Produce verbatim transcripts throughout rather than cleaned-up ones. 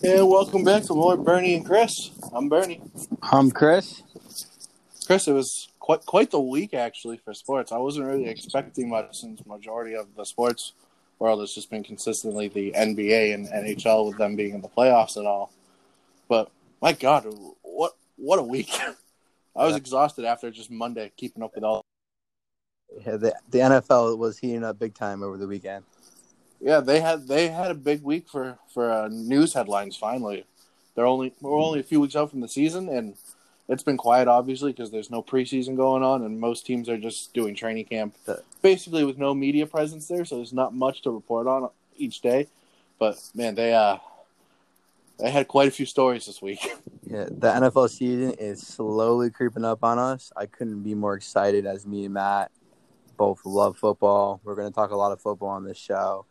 And welcome back to Lloyd, Bernie, and Chris. I'm Bernie. I'm Chris. Chris, it was quite quite the week, actually, for sports. I wasn't really expecting much since the majority of the sports world has just been consistently the N B A and N H L with them being in the playoffs and all. But, my God, what what a week. I was exhausted after just Monday, keeping up with all. Yeah, the, the N F L was heating up big time over the weekend. Yeah, they had they had a big week for for uh, news headlines. Finally, they're only we're only a few weeks out from the season, and it's been quiet, obviously, because there's no preseason going on, and most teams are just doing training camp, basically with no media presence there. So there's not much to report on each day. But man, they uh they had quite a few stories this week. Yeah, the N F L season is slowly creeping up on us. I couldn't be more excited, as me and Matt both love football. We're going to talk a lot of football on this show.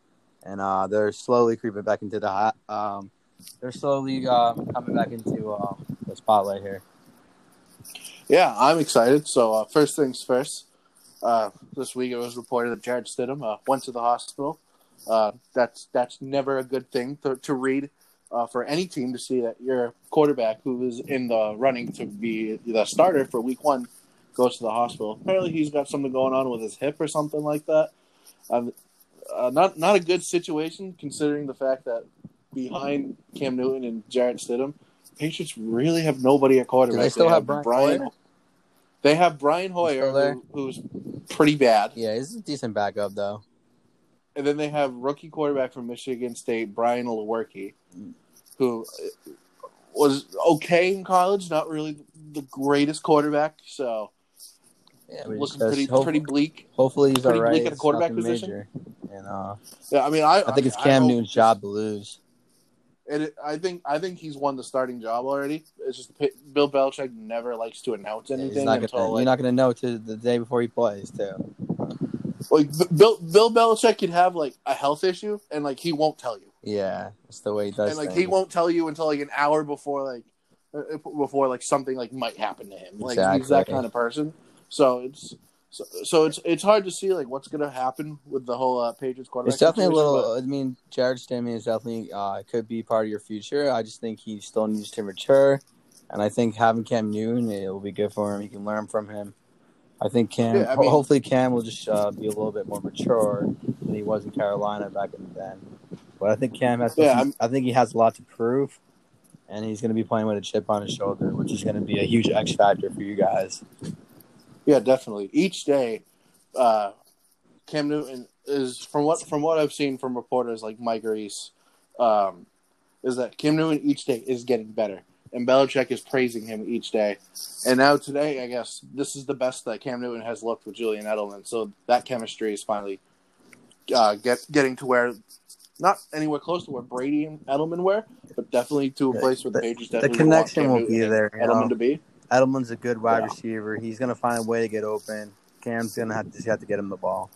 And uh, they're slowly creeping back into the hot. Um, they're slowly uh, coming back into uh, the spotlight here. Yeah, I'm excited. So uh, first things first, uh, this week it was reported that Jarrett Stidham uh, went to the hospital. Uh, that's that's never a good thing to, to read uh, for any team to see that your quarterback, who is in the running to be the starter for Week One, goes to the hospital. Apparently, he's got something going on with his hip or something like that. Um, Uh, not not a good situation, considering the fact that behind Cam Newton and Jarrett Stidham, Patriots really have nobody at quarterback. Do they still they have, have Brian. Brian Hoyer? They have Brian Hoyer, who, who's pretty bad. Yeah, he's a decent backup though. And then they have rookie quarterback from Michigan State, Brian Lewerke, who was okay in college, not really the greatest quarterback. So yeah, looking pretty hope, pretty bleak. Hopefully, he's pretty all right. Bleak at the quarterback position. Major. And, uh, yeah, I mean, I, I think it's Cam I Newton's job to lose. It, I think, I think he's won the starting job already. It's just Bill Belichick never likes to announce anything. Not until, gonna, like, you're not going to know to the day before he plays, too. Like Bill, Bill Belichick could have like a health issue, and like he won't tell you. Yeah, it's the way he does. And like things. He won't tell you until like an hour before, like before like something like might happen to him. Like exactly. He's that kind of person. So it's. So, so it's it's hard to see like what's gonna happen with the whole uh, Patriots quarterback. It's definitely a little. But... I mean, Jarrett Stidham is definitely uh, could be part of your future. I just think he still needs to mature, and I think having Cam Newton it will be good for him. He can learn from him. I think Cam. Yeah, I mean, hopefully, Cam will just uh, be a little bit more mature than he was in Carolina back then. But I think Cam has. Yeah, some, I think he has a lot to prove, and he's gonna be playing with a chip on his shoulder, which is gonna be a huge X factor for you guys. Yeah, definitely. Each day, uh, Cam Newton is from what from what I've seen from reporters like Mike Reese, um, is that Cam Newton each day is getting better, and Belichick is praising him each day. And now today, I guess this is the best that Cam Newton has looked with Julian Edelman. So that chemistry is finally uh, get getting to where not anywhere close to where Brady and Edelman were, but definitely to a place where the Patriots the connection won't be there. Edelman know? to be. Edelman's a good wide yeah. receiver. He's going to find a way to get open. Cam's going to have to have to get him the ball.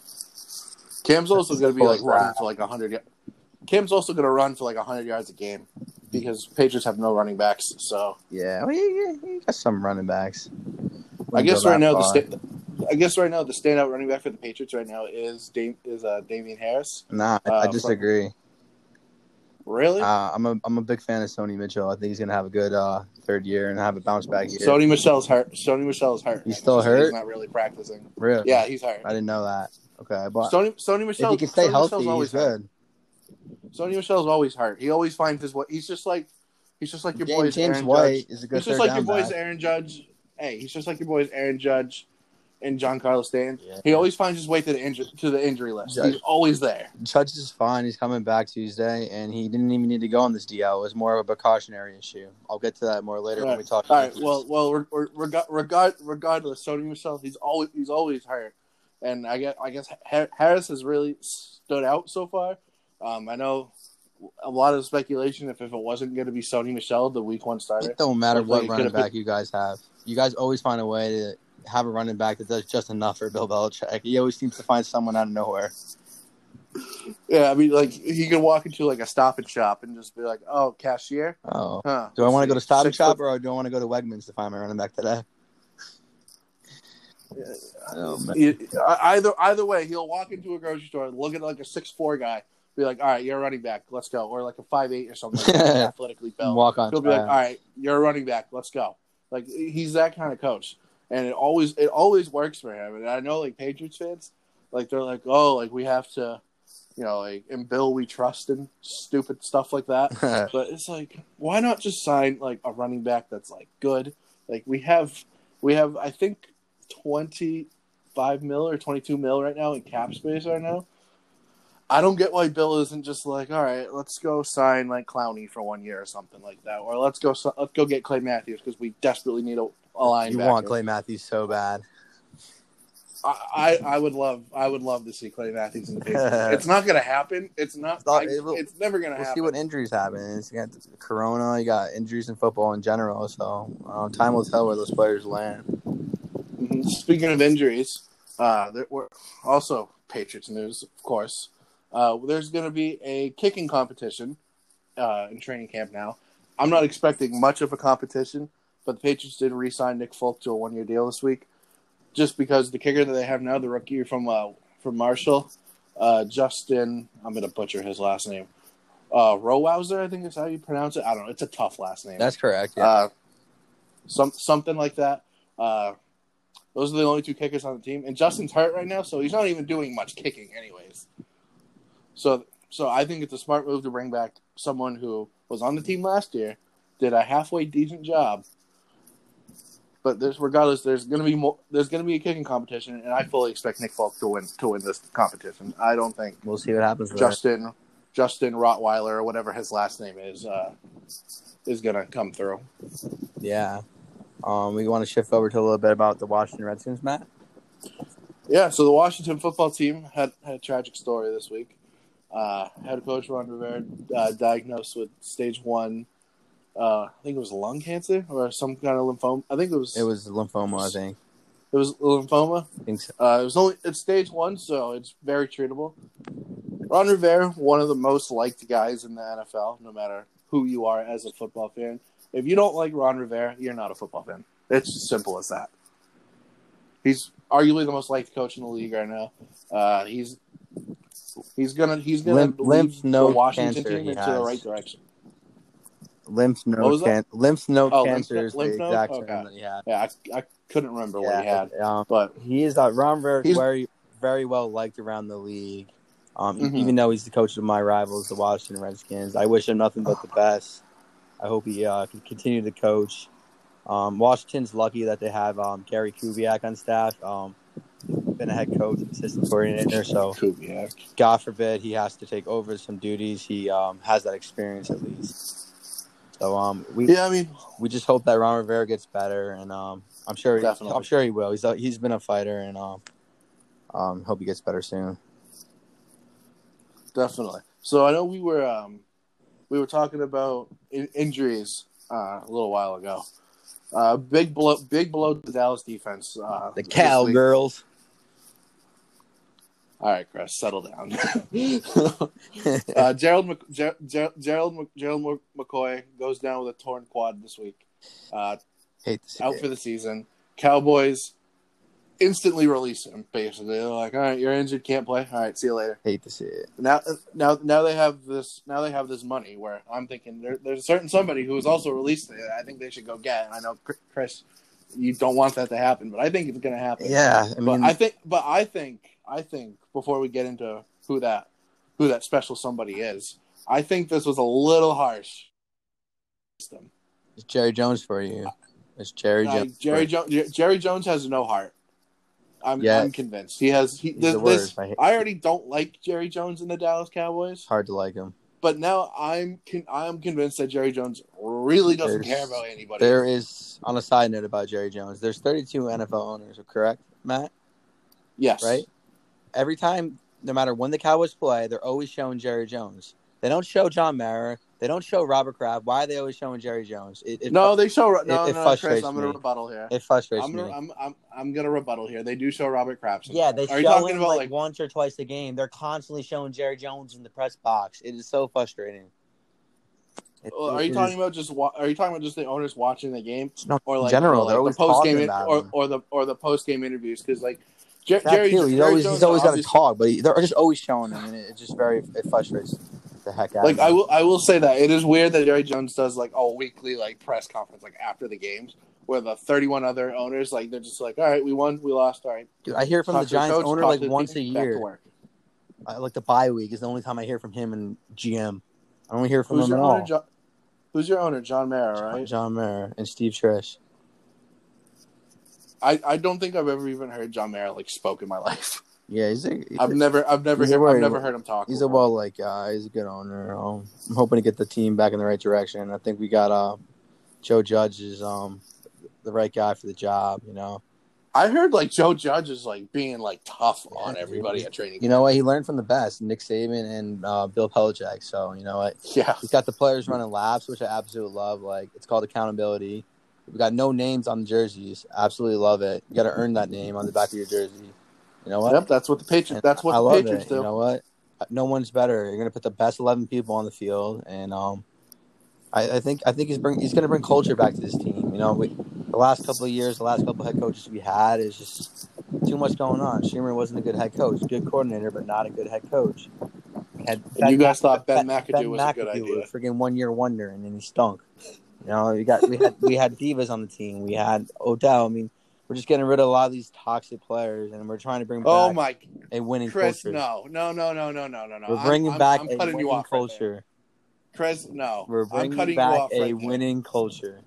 Cam's also going to be like running for like one hundred. Cam's also going to run for like one hundred yards a game because Patriots have no running backs. So yeah, well, you, you got some running backs. I guess right now far. the I guess right now the standout running back for the Patriots right now is Dame, is uh, Damian Harris. Nah, I, uh, I disagree. From, Really? Uh, I'm a I'm a big fan of Sony Michel. I think he's gonna have a good uh, third year and have a bounce back year. Sony Michel's hurt. Sony Michel's hurt. He's still hurt. He's not really practicing. Really? Yeah, he's hurt. I didn't know that. Okay, but Sony Sony Michel. If he can stay Sony healthy, Michel's always he's good. Hurt. Sony Michel's always hurt. He always finds his way. He's just like he's just like your James, boys. James Aaron White Judge. is a good. He's just like your boys back. Aaron Judge. Hey, he's just like your boys Aaron Judge and Giancarlo Stanton. Yeah. He always finds his way to the injury to the injury list. Judge. He's always there. Judge is fine. He's coming back Tuesday, and he didn't even need to go on this D L. It was more of a precautionary issue. I'll get to that more later right. when we talk. All about right. Well, well, regard, regard, regardless, Sony Michel, he's always he's always hurt, and I guess I guess Harris has really stood out so far. Um, I know a lot of speculation if, if it wasn't going to be Sony Michel, the Week One starter. It don't matter what running back been... you guys have. You guys always find a way to. Have a running back that does just enough for Bill Belichick. He always seems to find someone out of nowhere. Yeah, I mean, like, he could walk into, like, a Stop and Shop and just be like, oh, cashier? Oh. Huh, do I want to go to Stop and Shop foot- or do I want to go to Wegmans to find my running back today? Yeah, oh, man. Either, either way, he'll walk into a grocery store and look at, like, a six foot four guy be like, all right, you're a running back, let's go. Or like a five eight or something, like athletically built. Walk on. He'll be like, all right, you're a running back, let's go. Like, he's that kind of coach. And it always it always works for him. And I know, like, Patriots fans, like, they're like, oh, like, we have to, you know, like, and Bill we trust and stupid stuff like that. But it's like, why not just sign, like, a running back that's, like, good? Like, we have, we have I think, twenty-five mil or twenty-two mil right now in cap space right now. I don't get why Bill isn't just like, all right, let's go sign like Clowney for one year or something like that, or let's go let's go get Clay Matthews because we desperately need a, a linebacker. You want Clay Matthews so bad. I, I, I would love I would love to see Clay Matthews in the baseball. It's not going to happen. It's not. It's, not, I, it will, it's never going to we'll happen. See what injuries happen. It's, you got Corona. You got injuries in football in general. So um, time will tell where those players land. Mm-hmm. Speaking of injuries, uh, there were also Patriots news, of course. Uh, there's going to be a kicking competition uh, in training camp now. I'm not expecting much of a competition, but the Patriots did re-sign Nick Folk to a one-year deal this week, just because the kicker that they have now, the rookie from uh, from Marshall, uh, Justin, I'm going to butcher his last name, uh, Rohauser, I think is how you pronounce it. I don't know. It's a tough last name. That's correct, yeah. Uh, some, something like that. Uh, those are the only two kickers on the team. And Justin's hurt right now, so he's not even doing much kicking anyways. So so I think it's a smart move to bring back someone who was on the team last year, did a halfway decent job. But there's, regardless, there's going to be more, there's going to be a kicking competition, and I fully expect Nick Folk to win to win this competition. I don't think we'll see what happens. Justin that. Justin Rottweiler or whatever his last name is uh, is going to come through. Yeah, um, we want to shift over to a little bit about the Washington Redskins, Matt. Yeah, so the Washington football team had, had a tragic story this week. Uh, head coach Ron Rivera uh, diagnosed with stage one, uh, I think it was lung cancer or some kind of lymphoma. I think it was. It was lymphoma, I think. It was lymphoma. I think so. Uh, it was only it's stage one, so it's very treatable. Ron Rivera, one of the most liked guys in the N F L, no matter who you are as a football fan. If you don't like Ron Rivera, you're not a football fan. It's as simple as that. He's arguably the most liked coach in the league right now. Uh, he's He's gonna he's gonna lymph, lymph node the Washington team into the right direction. Lymph node can- lymph node oh, cancer lymph, is lymph the exact node? Term okay. that he had. Yeah, I, I couldn't remember yeah, what he had. Um, but he is uh, Ron Rivera very very well liked around the league. Um, mm-hmm. Even though he's the coach of my rivals, the Washington Redskins, I wish him nothing but the best. I hope he uh, can continue to coach. Um, Washington's lucky that they have um, Gary Kubiak on staff. Um, been a head coach and assistant coordinator, so Kubiak. God forbid he has to take over some duties. He um, has that experience at least. So um, we yeah, I mean, we just hope that Ron Rivera gets better, and um, I'm sure he, I'm sure he will. He's a, he's been a fighter, and um, um, hope he gets better soon. Definitely. So I know we were um, we were talking about in- injuries uh, a little while ago. Uh, big blow, big blow to the Dallas defense. Uh, the Cowgirls. All right, Chris, settle down. uh, Gerald, Mc, Ger, Ger, Gerald, Mc, Gerald McCoy goes down with a torn quad this week. Uh, Hate to see out it. For the season. Cowboys instantly release him. Basically, they're like, "All right, you're injured, can't play. All right, see you later." Hate to see it. Now, now, now they have this. Now they have this money. Where I'm thinking there, there's a certain somebody who was also released. I think they should go get. And I know, Chris, you don't want that to happen, but I think it's going to happen. Yeah, I mean, but I think, but I think. I think before we get into who that who that special somebody is, I think this was a little harsh. It's Jerry Jones for you. It's Jerry uh, Jones. Jerry Jones. Jerry Jones has no heart. I'm, yes. I'm convinced he has. He, this, this, I, I already don't like Jerry Jones in the Dallas Cowboys. Hard to like him. But now I'm con- I'm convinced that Jerry Jones really doesn't there's, care about anybody. There is, on a side note about Jerry Jones, there's thirty-two N F L owners. Correct, Matt? Yes. Right. Every time, no matter when the Cowboys play, they're always showing Jerry Jones. They don't show John Mara. They don't show Robert Kraft. Why are they always showing Jerry Jones? It, it, no, they show – no, it, it no, Chris, I'm going to rebuttal here. It frustrates I'm gonna, me. I'm, I'm, I'm going to rebuttal here. They do show Robert Kraft. Sometimes. Yeah, they are show him about like, like once or twice a game. They're constantly showing Jerry Jones in the press box. It is so frustrating. It, well, are you talking about just? Are you talking about just the owners watching the game, or like, general, or like the post game, or, or the or the post game interviews? Because like Jer- Jerry, Jerry he's always Jones he's always got a cog, but he, they're just always showing him, and it, it just very it frustrates the heck out. Like I will I will say that it is weird that Jerry Jones does like a weekly like press conference like after the games where the thirty-one other owners like they're just like all right we won we lost all right. Dude, I hear from talk the Giants coach, owner like once a year. I, like the bye week is the only time I hear from him and G M. I don't hear from who's him at owner, all. John, who's your owner? John Mara, right? John, John Mara and Steve Trish. I, I don't think I've ever even heard John Mara like spoke in my life. Yeah, he's. A, he's I've never I've never heard I've never heard him talk. He's a well like guy. He's a good owner. Um, I'm hoping to get the team back in the right direction. I think we got uh, Joe Judge is um the right guy for the job. You know. I heard like Joe Judge is like being like tough yeah, on everybody dude. At training. You know what? He learned from the best, Nick Saban and uh, Bill Belichick. So you know what? Yeah, he's got the players running laps, which I absolutely love. Like it's called accountability. We got no names on the jerseys. Absolutely love it. You got to earn that name on the back of your jersey. You know what? Yep, that's what the Patriots. That's what I the love Patriots it. Do. You know what? No one's better. You're gonna put the best eleven people on the field, and um, I, I think I think he's bring he's gonna bring culture back to this team. You know, we. The last couple of years, the last couple of head coaches we had is just too much going on. Schumer wasn't a good head coach, good coordinator, but not a good head coach. And, and you guys thought Ben McAdoo ben was McAdoo a good idea. Was friggin' one year wonder, and then he stunk. You know, we got we had we had divas on the team. We had Odell. I mean, we're just getting rid of a lot of these toxic players, and we're trying to bring back oh my, a winning Chris, culture. No, no, no, no, no, no, no. We're bringing I'm, back I'm, I'm a winning you off culture. Right Chris, no, we're bringing back you off right a there. Winning culture.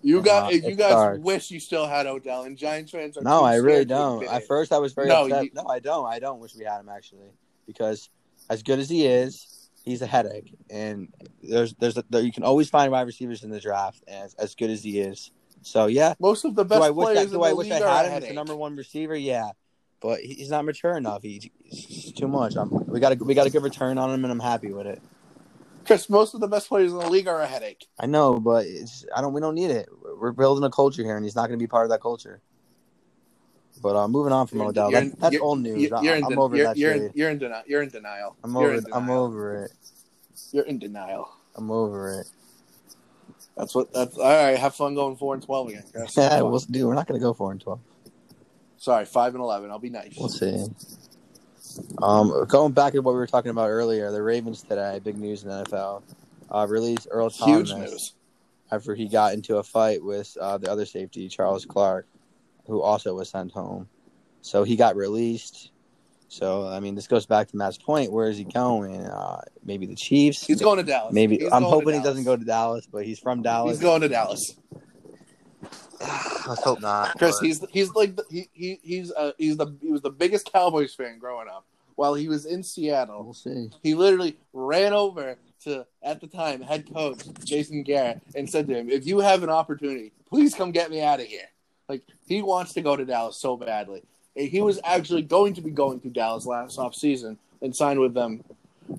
You got. You guys hard. Wish you still had Odell, and Giants fans are. No, I really don't. At first, I was very no, upset. You... No, I don't. I don't wish we had him actually, because as good as he is, he's a headache, and there's there's a, there, you can always find wide receivers in the draft as as good as he is. So yeah, most of the best do I wish players. That, do in I the wish I had him as the number one receiver? Yeah, but he's not mature enough. He, he's too much. I'm, we got a we got a good return on him, and I'm happy with it. Chris, most of the best players in the league are a headache. I know, but it's, I don't. We don't need it. We're building a culture here, and he's not going to be part of that culture. But uh, moving on from you're Odell, in, that, that's old news. You're in, I'm over you're, that you're in, you're, in deni- you're in denial. I'm over. Denial. I'm over it. You're in denial. I'm over it. That's what. That's all right. Have fun going four and twelve again, Chris. Yeah, we'll do. We're not going to go four and twelve. Sorry, five and eleven. I'll be nice. We'll see. Um, going back to what we were talking about earlier, the Ravens today, big news in the N F L, uh, released Earl Thomas. Huge news. After he got into a fight with uh, the other safety, Charles Clark, who also was sent home. So he got released. So, I mean, this goes back to Matt's point. Where is he going? Uh, maybe the Chiefs? He's going to Dallas. Maybe he's I'm hoping he doesn't go to Dallas, but he's from Dallas. He's going to Dallas. Let's hope not, Chris. But... He's he's like the, he he he's uh, he's the he was the biggest Cowboys fan growing up. While he was in Seattle, we'll see. He literally ran over to at the time head coach Jason Garrett and said to him, "If you have an opportunity, please come get me out of here." Like he wants to go to Dallas so badly, and he was actually going to be going to Dallas last offseason and signed with them.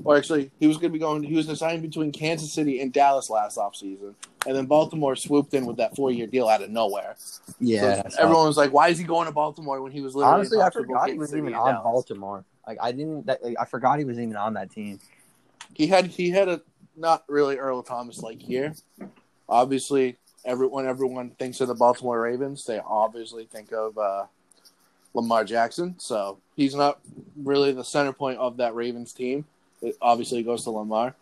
Or actually, he was going to be going. He was deciding between Kansas City and Dallas last offseason, and then Baltimore swooped in with that four-year deal out of nowhere. Yeah, so everyone was like, "Why is he going to Baltimore when he was literally?" Honestly, I forgot he was even on Baltimore. Like I didn't. That, like, I forgot he was even on that team. He had he had a not really Earl Thomas like year. Obviously, everyone everyone thinks of the Baltimore Ravens. They obviously think of. Uh, Lamar Jackson, so he's not really the center point of that Ravens team. It obviously goes to Lamar.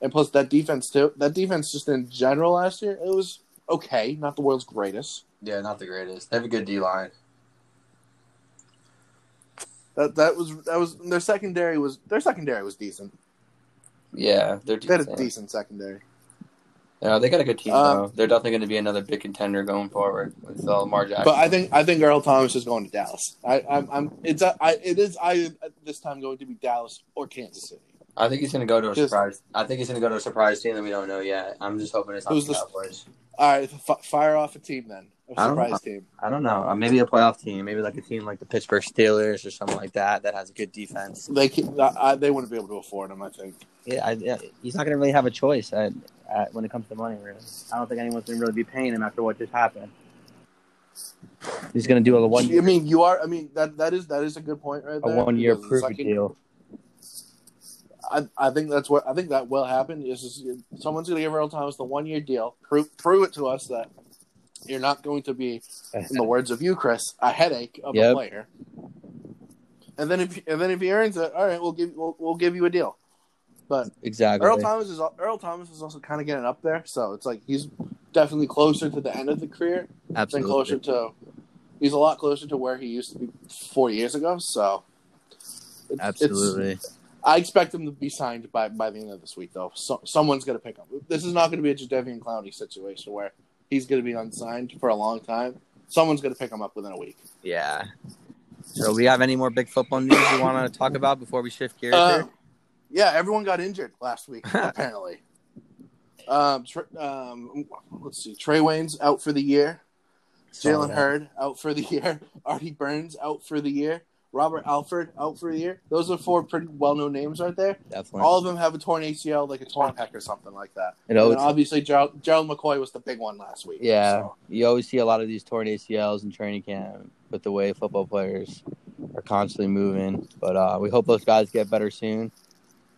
And plus that defense, too. That defense just in general last year, it was okay. Not the world's greatest. Yeah, not the greatest. They have a good D-line. That that was that was their secondary was their secondary was decent. Yeah, they're decent. They had a decent secondary. Yeah, they got a good team um, though. They're definitely going to be another big contender going forward with uh, Lamar Jackson. But I think I think Earl Thomas is going to Dallas. I I'm, I'm it's a, I it is I this time going to be Dallas or Kansas City. I think he's going to go to a just, surprise. I think he's going to go to a surprise team that we don't know yet. I'm just hoping it's not the Cowboys. All right, f- fire off a team then. A surprise I team. I don't know. Maybe a playoff team. Maybe like a team like the Pittsburgh Steelers or something like that that has a good defense. They can, I, they wouldn't be able to afford him, I think. Yeah, I, yeah he's not going to really have a choice at, at, when it comes to money, really. I don't think anyone's going to really be paying him after what just happened. He's going to do a one. I mean, you are. I mean, that that is that is a good point, right there. A one-year proof like, deal. I, I think that's what I think that will happen. Is just, someone's going to give Earl Thomas the one year deal. Prove prove it to us that you're not going to be, in the words of you, Chris, a headache of yep. a player. And then if and then if he earns it, all right, we'll give we'll, we'll give you a deal. But exactly, Earl Thomas is Earl Thomas is also kind of getting up there, so it's like he's definitely closer to the end of the career. Absolutely, closer to he's a lot closer to where he used to be four years ago. So it's, absolutely, it's, I expect him to be signed by, by the end of this week, though. So, someone's going to pick him. This is not going to be a Jadeveon Clowney situation where he's going to be unsigned for a long time. Someone's going to pick him up within a week. Yeah. So we have any more big football news you want to talk about before we shift gears uh, here? Yeah, everyone got injured last week, apparently. Um, tra- um, let's see. Trey Wayne's out for the year. Jalen Hurd out for the year. Artie Burns out for the year. Robert Alford out for a year. Those are four pretty well-known names right there. Definitely. All of them have a torn A C L, like a torn pec or something like that. And, and obviously, Gerald, Gerald McCoy was the big one last week. Yeah, so. You always see a lot of these torn A C Ls in training camp with the way football players are constantly moving. But uh, we hope those guys get better soon.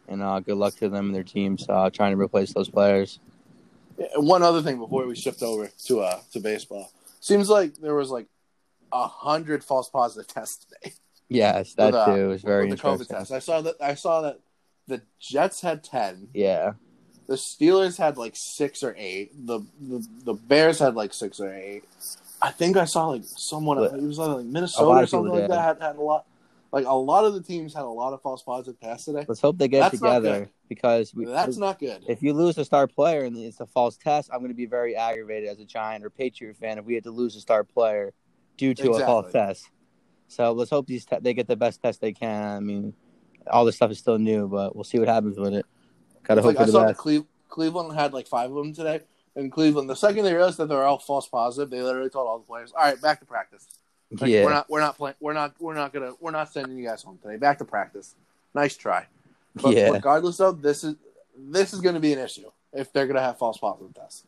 And uh, good luck to them and their teams uh, trying to replace those players. Yeah, and one other thing before we shift over to uh, to baseball. Seems like there was like a hundred false positive tests today. Yes, that with, uh, too. It was very with the interesting. COVID test. I saw that. I saw that the Jets had ten. Yeah. The Steelers had like six or eight. The the, the Bears had like six or eight. I think I saw like someone. But, it was like Minnesota or something like did. that. Had, had a lot. Like a lot of the teams had a lot of false positive tests today. Let's hope they get that's together because we, that's not good. If you lose a star player and it's a false test, I'm going to be very aggravated as a Giant or Patriot fan if we had to lose a star player due to exactly. a false test. So let's hope these te- they get the best test they can. I mean, all this stuff is still new, but we'll see what happens with it. Gotta hope like, for I the best. Cle- Cleveland had like five of them today. And Cleveland, the second they realized that they were all false positive, they literally told all the players, "All right, back to practice. Like, yeah. We're not, we're not playing. We're not, we're not gonna, we're not sending you guys home today. Back to practice. Nice try." But yeah. regardless, though, this is this is going to be an issue if they're going to have false positive tests.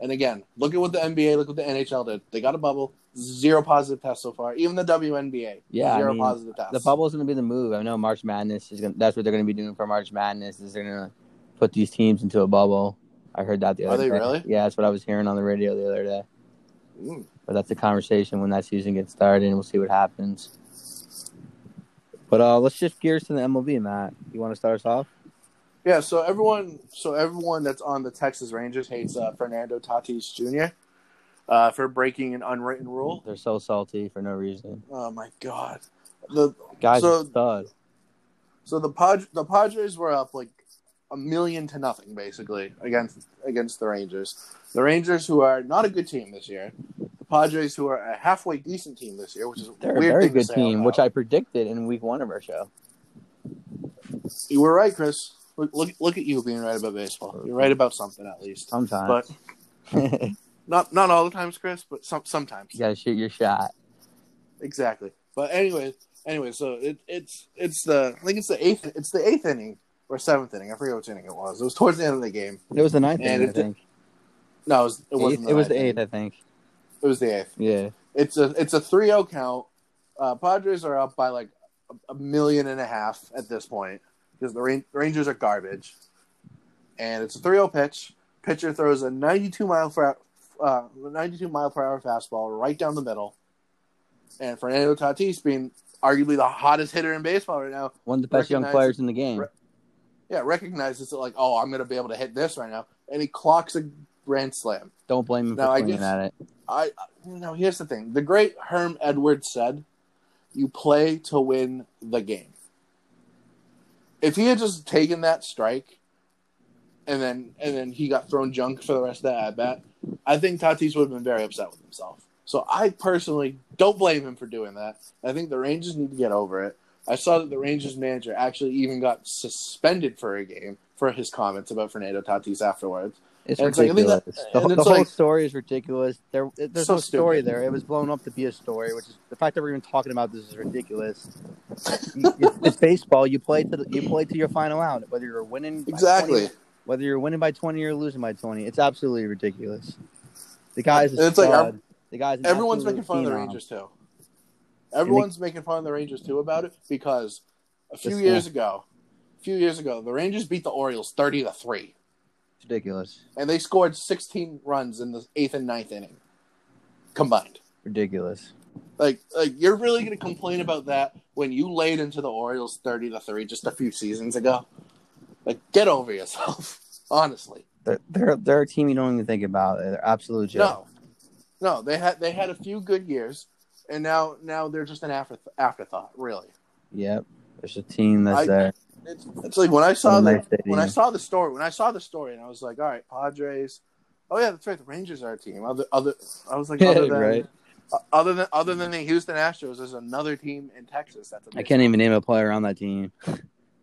And again, look at what the N B A, look what the N H L did. They got a bubble, zero positive tests so far. Even the W N B A, yeah, zero I mean, positive tests. The bubble is going to be the move. I know March Madness is going. That's what they're going to be doing for March Madness. Is they're going to put these teams into a bubble. I heard that the other day. Are they day. really? Yeah, that's what I was hearing on the radio the other day. Mm. But that's a conversation when that season gets started, and we'll see what happens. But uh, let's shift gears to the M L B, Matt. You want to start us off? Yeah, so everyone so everyone that's on the Texas Rangers hates uh, Fernando Tatis Junior Uh, for breaking an unwritten rule. They're so salty for no reason. Oh, my God. The guys so, stud. So the, Pod- the Padres were up like a million to nothing, basically, against against the Rangers. The Rangers, who are not a good team this year. The Padres, who are a halfway decent team this year, which is They're a weird a very thing good to say team, about. Which I predicted in week one of our show. You were right, Chris. Look, look, look at you being right about baseball. You're right about something, at least. Sometimes. But not not all the times, Chris, but some, sometimes. You gotta shoot your shot. Exactly. But anyway, anyway, so it, it's it's the I think it's the eighth it's the eighth inning or seventh inning. I forget which inning it was. It was towards the end of the game. It was the ninth inning, I think. Did, no, it, was, it wasn't. The it was the eighth, I think. It was the eighth. Yeah. It's a it's a three oh count. Uh, Padres are up by like a, a million and a half at this point. Because the Rangers are garbage. And it's a three oh pitch. Pitcher throws a ninety-two mile per hour fastball right down the middle. And Fernando Tatis, being arguably the hottest hitter in baseball right now. One of the best young players in the game. Re- yeah, recognizes that, like, oh, I'm going to be able to hit this right now. And he clocks a grand slam. Don't blame him now, for swinging at it. I, you know, here's the thing. The great Herm Edwards said, you play to win the game. If he had just taken that strike, and then and then he got thrown junk for the rest of that at bat, I think Tatis would have been very upset with himself. So I personally don't blame him for doing that. I think the Rangers need to get over it. I saw that the Rangers manager actually even got suspended for a game for his comments about Fernando Tatis afterwards. It's and ridiculous. It's like, that, the the whole like, story is ridiculous. There, there's so no story stupid. there. It was blown up to be a story, which is the fact that we're even talking about this is ridiculous. it's, it's baseball. You play to the, you play to your final out, whether you're winning exactly, by twenty, whether you're winning by twenty or losing by twenty. It's absolutely ridiculous. The guys, it's stud. like the guys. Everyone's making fun phenom. of the Rangers too. Everyone's make, making fun of the Rangers too about it because a few years thing. ago, a few years ago, the Rangers beat the Orioles thirty to three. Ridiculous. And they scored sixteen runs in the eighth and ninth inning combined. Ridiculous. Like, like you're really going to complain about that when you laid into the Orioles thirty to three just a few seasons ago? Like, get over yourself, honestly. They're they're, they're a team you don't even think about. They're absolute joke. No. No, they had they had a few good years, and now now they're just an after, afterthought, really. Yep, there's a team that's I, there. It's, it's like when I saw the nice when I saw the story when I saw the story, and I was like, all right, Padres. Oh yeah, that's right. The Rangers are a team. Other other, I was like, other than right. other than other than the Houston Astros, there's another team in Texas that's. I can't even name a player on that team.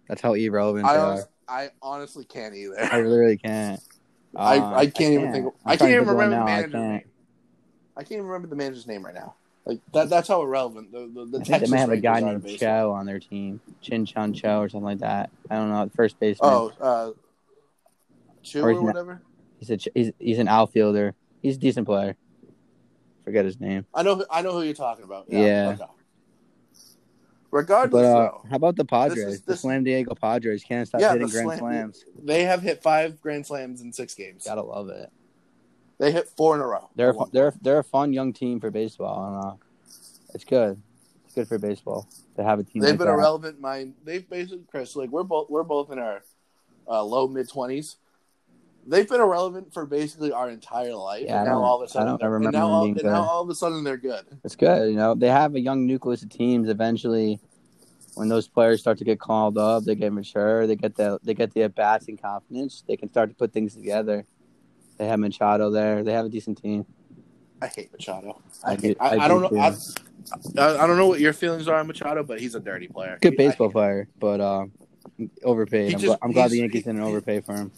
That's how irrelevant I they honest, are. I honestly can't either. I literally can't. Uh, I, I can't I even can. think. Of, I can't even remember the manager's name. I can't even remember the manager's name right now. Like that, that's how irrelevant the the, the I think Texas they might have a guy named baseball. Cho on their team, Chin Chun Cho or something like that. I don't know. First baseman. Oh, uh, Chu or, or whatever. He's a he's he's an outfielder. He's a decent player. Forget his name. I know I know who you're talking about. Yeah. yeah. Okay. Regardless, but, uh, though, how about the Padres? This is, this, the Slam Diego Padres can't stop yeah, hitting grand slam, slams. They have hit five grand slams in six games. Gotta love it. They hit four in a row. They're a, they're they're a fun young team for baseball, and uh, it's good. It's good for baseball to have a team. They've like been that. irrelevant. Mind they've basically Chris like we're both we're both in our uh, low mid twenties. They've been irrelevant for basically our entire life. Yeah, and now all of a sudden, they're, and now, all, and now all of a sudden they're good. It's good, you know. They have a young nucleus of teams. Eventually, when those players start to get called up, they get mature. They get the they get the at bats and confidence. They can start to put things together. They have Machado there. They have a decent team. I hate Machado. I hate, I, I, I don't know. I, I, I don't know what your feelings are on Machado, but he's a dirty player. Good baseball player, but uh, overpaid. I'm, just, I'm glad the Yankees he, didn't overpay for him.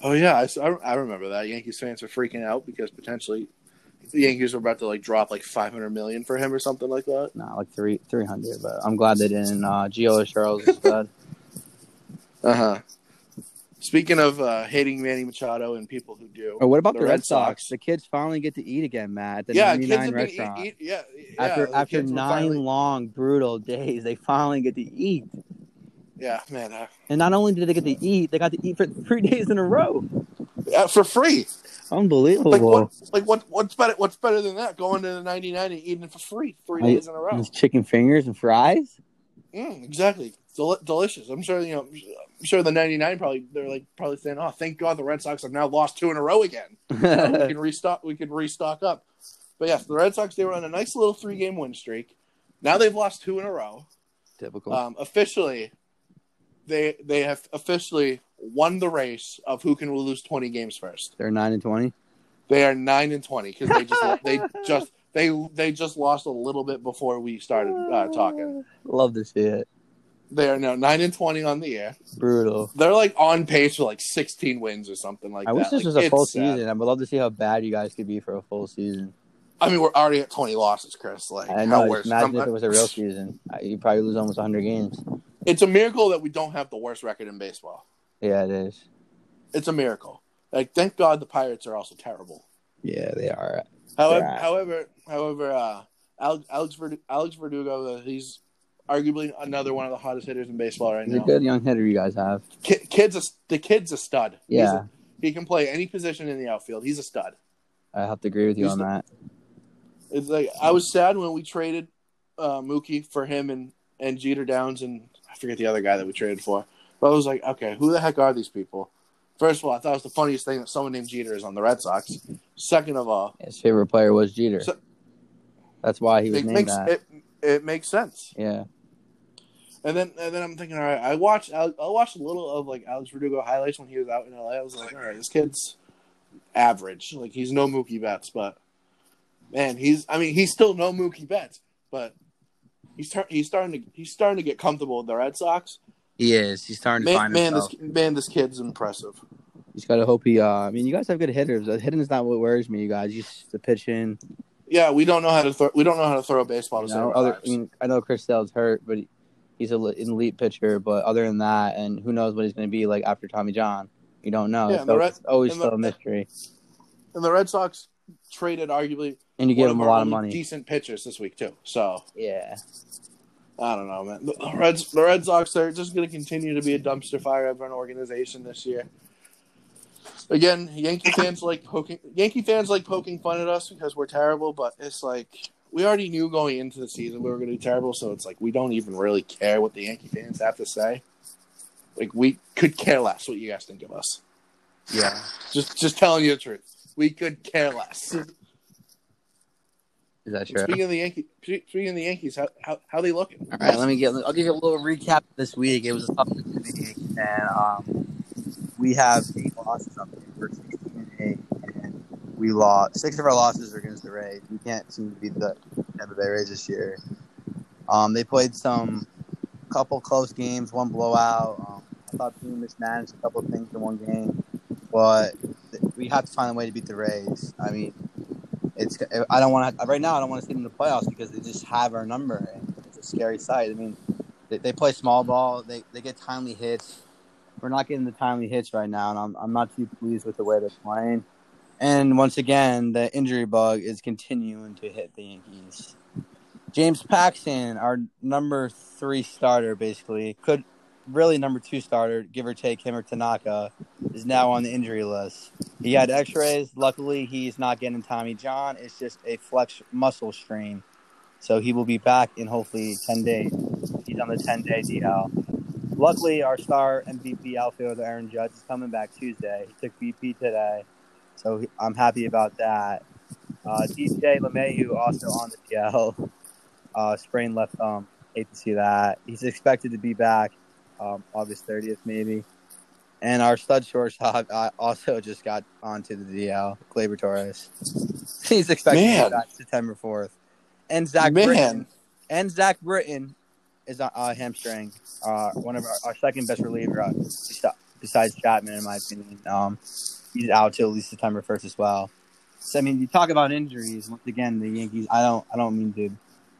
Oh yeah, I, I remember that. Yankees fans were freaking out because potentially the Yankees were about to like drop like five hundred million dollars for him or something like that. Nah, like three three hundred. But I'm glad they didn't. Uh, Gio Charles instead. uh huh. Speaking of uh, hating Manny Machado and people who do. Oh, what about the, the Red, Red Sox? Sox? The kids finally get to eat again, Matt. At the yeah, kids have been eat, eat, yeah, yeah. After after nine finally... long brutal days, they finally get to eat. Yeah, man. I... And not only did they get to eat, they got to eat for three days in a row. Yeah, for free. Unbelievable. Like what? Like what? What's better? What's better than that? Going to the ninety-nine and eating for free three I, days in a row. Chicken fingers and fries. Mm, exactly. Del- delicious. I'm sure you know. I'm sure the ninety-nine probably they're like probably saying, "Oh, thank God the Red Sox have now lost two in a row again. So we can restock. We can restock up." But yes, the Red Sox they were on a nice little three-game win streak. Now they've lost two in a row. Typical. Um, officially, they they have officially won the race of who can lose twenty games first. They're nine and twenty. They are nine and twenty because they just they just they they just lost a little bit before we started uh, talking. Love to see it. They are now nine and twenty on the air. Brutal. They're like on pace for like sixteen wins or something like I that. I wish this like, was a full season. Sad. I would love to see how bad you guys could be for a full season. I mean, we're already at twenty losses, Chris. Like, I know. How worse? Imagine I'm, if it was a real season, you'd probably lose almost one hundred games. It's a miracle that we don't have the worst record in baseball. Yeah, it is. It's a miracle. Like, thank God the Pirates are also terrible. Yeah, they are. However, are. however, however, uh, Alex, Alex, Verdugo, Alex Verdugo, he's. Arguably another one of the hottest hitters in baseball right now. He's a good young hitter you guys have. Kid, kid's a, the kid's a stud. Yeah. He's a, he can play any position in the outfield. He's a stud. I have to agree with you He's on the, that. It's like I was sad when we traded uh, Mookie for him and, and Jeter Downs and I forget the other guy that we traded for. But I was like, okay, who the heck are these people? First of all, I thought it was the funniest thing that someone named Jeter is on the Red Sox. Second of all. His favorite player was Jeter. So, That's why he was named makes, that. It, it makes sense. Yeah. And then, and then I'm thinking, all right. I watched, I, I watched a little of like Alex Verdugo highlights when he was out in L A. I was like, all right, this kid's average. Like he's no Mookie Betts, but man, he's. I mean, he's still no Mookie Betts, but he's he's starting to he's starting to get comfortable with the Red Sox. He is. He's starting to man, find man, himself. This, man, this kid's impressive. He's got to hope he. Uh, I mean, you guys have good hitters. The hitting is not what worries me. You guys, you the pitching. Yeah, we don't know how to throw. We don't know how to throw a baseball. To you know, other, I mean, I know Chris Sale's hurt, but. He, He's an elite pitcher, but other than that, and who knows what he's going to be like after Tommy John. You don't know. Yeah, so Red, it's always the, still a mystery. And the Red Sox traded arguably and you gave them a lot of money. Decent pitchers this week, too. So yeah. I don't know, man. The, the, Red, the Red Sox, they're just going to continue to be a dumpster fire of an organization this year. Again, Yankee fans like poking Yankee fans like poking fun at us because we're terrible, but it's like, we already knew going into the season we were going to be terrible, so it's like we don't even really care what the Yankee fans have to say. Like, we could care less what you guys think of us. Yeah. Just just telling you the truth. We could care less. Is that true? Speaking of the, Yankee, speaking of the Yankees, how, how how they looking? All right, let me get – I'll give you a little recap this week. It was a tough week for the Yankees, and um, we have eight losses up there. We're sixteen and eight, and we lost – six of our losses are against the Rays. We can't seem to beat the Tampa Bay Rays this year. Um, they played some – couple close games, one blowout. Um, I thought we mismanaged a couple of things in one game, but we have to find a way to beat the Rays. I mean, it's I don't want to right now. I don't want to see them in the playoffs because they just have our number, and it's a scary sight. I mean, they, they play small ball. They they get timely hits. We're not getting the timely hits right now, and I'm I'm not too pleased with the way they're playing. And once again, the injury bug is continuing to hit the Yankees. James Paxton, our number three starter, basically could. Really, number two starter, give or take him or Tanaka, is now on the injury list. He had x-rays. Luckily, he's not getting Tommy John. It's just a flex muscle strain. So he will be back in hopefully ten days. He's on the ten-day D L. Luckily, our star M V P outfielder, Aaron Judge, is coming back Tuesday. He took B P today, so I'm happy about that. Uh, D J LeMahieu also on the D L. Uh, sprained left thumb. Hate to see that. He's expected to be back. Um, August thirtieth, maybe. And our stud shortstop uh, also just got onto the D L, Gleyber Torres. He's expected Man. to be back September fourth. And Zach Man. Britton. And Zach Britton is a uh, hamstring. Uh, one of our, our second best reliever uh, besides Chapman, in my opinion. Um, he's out till at least September first as well. So I mean, you talk about injuries. Once again, the Yankees. I don't. I don't mean to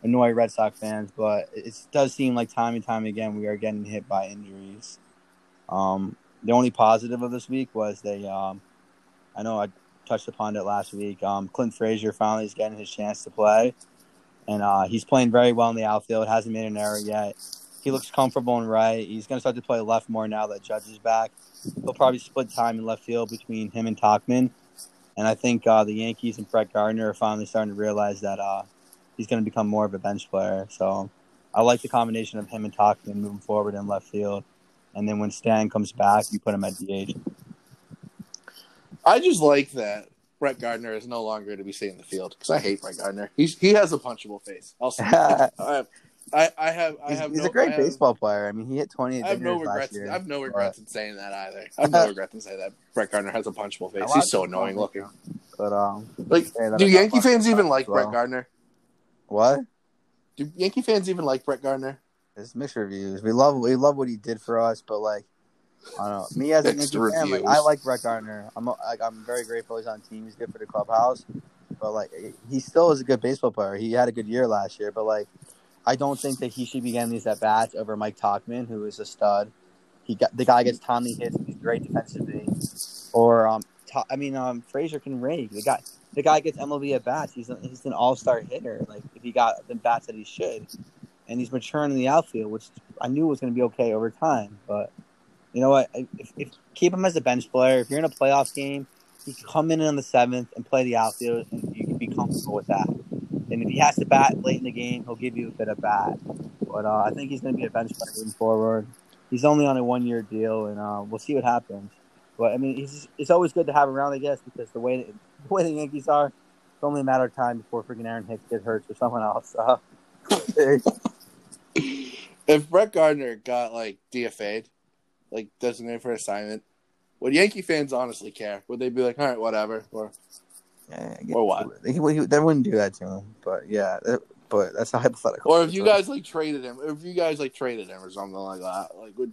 annoy Red Sox fans, but it does seem like time and time again we are getting hit by injuries. Um, the only positive of this week was they um, – I know I touched upon it last week. Um, Clint Frazier finally is getting his chance to play, and uh, he's playing very well in the outfield. Hasn't made an error yet. He looks comfortable in right. He's going to start to play left more now that Judge is back. He'll probably split time in left field between him and Tauchman, and I think uh, the Yankees and Brett Gardner are finally starting to realize that uh, – he's going to become more of a bench player. So I like the combination of him and Tauchman moving forward in left field. And then when Stan comes back, you put him at D H. I just like that Brett Gardner is no longer to be seen in the field because I hate Brett Gardner. He's, he has a punchable face. I'll say that. I, I, I have I He's, have he's no, a great I baseball have, player. I mean, he hit twenty-eight I have no regrets. Year, I have no regrets but... in saying that either. I have no regrets in saying that Brett Gardner has a punchable face. He's so annoying looking. But um, like, do Yankee fans even like well. Brett Gardner? What? Do Yankee fans even like Brett Gardner? It's mixed reviews. We love we love what he did for us, but like I don't know. Me as a Yankee fan, like, I like Brett Gardner. I'm like I'm very grateful he's on the team. He's good for the clubhouse, but like he still is a good baseball player. He had a good year last year, but like I don't think that he should be getting these at bats over Mike Tauchman, who is a stud. He got the guy gets timely hits. He's great defensively. Or um, Ta- I mean um, Frazier can rake. The guy. The guy gets M L B at bats. He's a, he's an all-star hitter. Like if he got the bats that he should, and he's maturing in the outfield, which I knew was going to be okay over time. But you know what? If, if keep him as a bench player. If you're in a playoff game, he can come in on the seventh and play the outfield, and you can be comfortable with that. And if he has to bat late in the game, he'll give you a bit of bat. But uh, I think he's going to be a bench player moving forward. He's only on a one-year deal, and uh, we'll see what happens. But I mean, he's it's always good to have around, I guess, because the way that. The way the Yankees are, it's only a matter of time before freaking Aaron Hicks gets hurt or someone else. Uh, if Brett Gardner got, like, D F A'd, like, designated for assignment, would Yankee fans honestly care? Would they be like, all right, whatever, or, yeah, yeah, or what? He, he, they wouldn't do that to him, but, yeah, but that's a hypothetical. Or if you guys, like, traded him, if you guys, like, traded him or something like that, like, would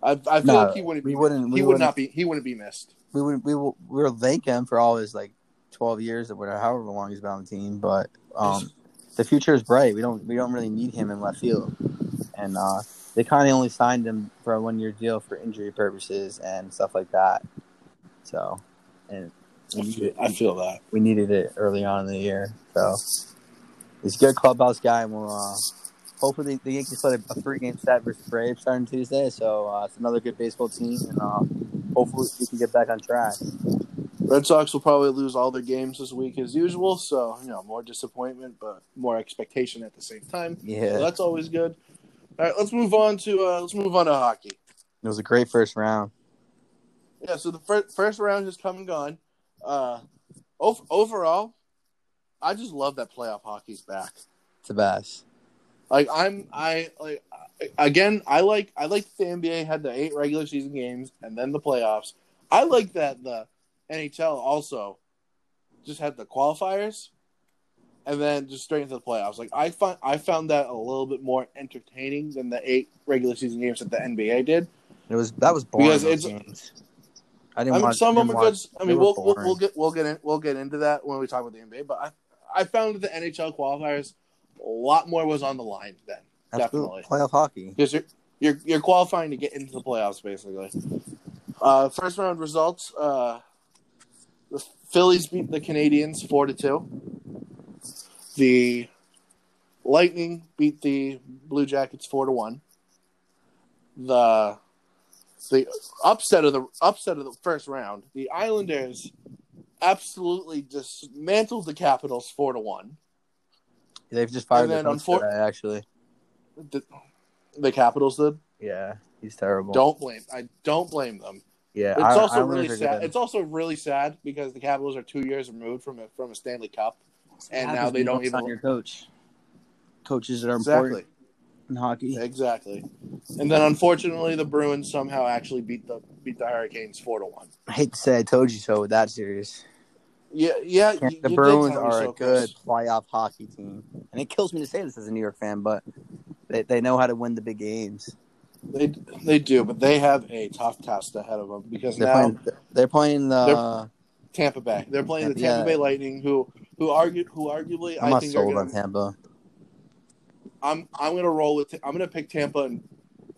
I, I feel no, like he wouldn't be wouldn't, he would not be he wouldn't be missed. We would we will we will thank him for all his like twelve years or whatever, however long he's been on the team. But um, the future is bright. We don't we don't really need him in left field, and uh, they kind of only signed him for a one year deal for injury purposes and stuff like that. So, and I feel, I feel that we needed it early on in the year. So he's a good clubhouse guy, and we'll. Uh, Hopefully, the Yankees played a three-game set versus Braves starting Tuesday, so uh, it's another good baseball team, and uh, hopefully we can get back on track. Red Sox will probably lose all their games this week as usual, so, you know, more disappointment, but more expectation at the same time. Yeah. So that's always good. All right, let's move on to uh, let's move on to hockey. It was a great first round. Yeah, so the fir- first round has come and gone. Uh, o- overall, I just love that playoff hockey's back. It's the best. Like I'm, I like again. I like I like that the N B A had the eight regular season games and then the playoffs. I like that the N H L also just had the qualifiers and then just straight into the playoffs. Like I find I found that a little bit more entertaining than the eight regular season games that the N B A did. It was that was boring. Because it's, games. I didn't. I mean, watch, some of them are good. I mean, we'll, we'll we'll get we'll get in, we'll get into that when we talk about the N B A. But I I found that the N H L qualifiers, a lot more was on the line then. Absolutely. Definitely. Playoff hockey. Because you're, you're, you're qualifying to get into the playoffs, basically. Uh, first round results, uh, the Phillies beat the Canadians four to two. The Lightning beat the Blue Jackets four to one. The the upset of the upset of the first round, the Islanders absolutely dismantled the Capitals four to one. They've just fired their coach unfor- today, actually. The, the Capitals did? Yeah, he's terrible. Don't blame I don't blame them. Yeah, it's I, also I really sad. It's also really sad because the Capitals are two years removed from a from a Stanley Cup, and now they don't even your coach. Coaches that are exactly. important in hockey. Exactly. And then unfortunately, the Bruins somehow actually beat the beat the Hurricanes four to one. I hate to say I told you so with that series. Yeah, yeah. You, the you Bruins are so a good playoff hockey team, and it kills me to say this as a New York fan, but they, they know how to win the big games. They they do, but they have a tough task ahead of them because they're now playing, they're playing the they're, Tampa Bay. They're playing the Tampa yeah. Bay Lightning, who who argue who arguably I'm I think sold are going to Tampa. I'm I'm going to roll with I'm going to pick Tampa and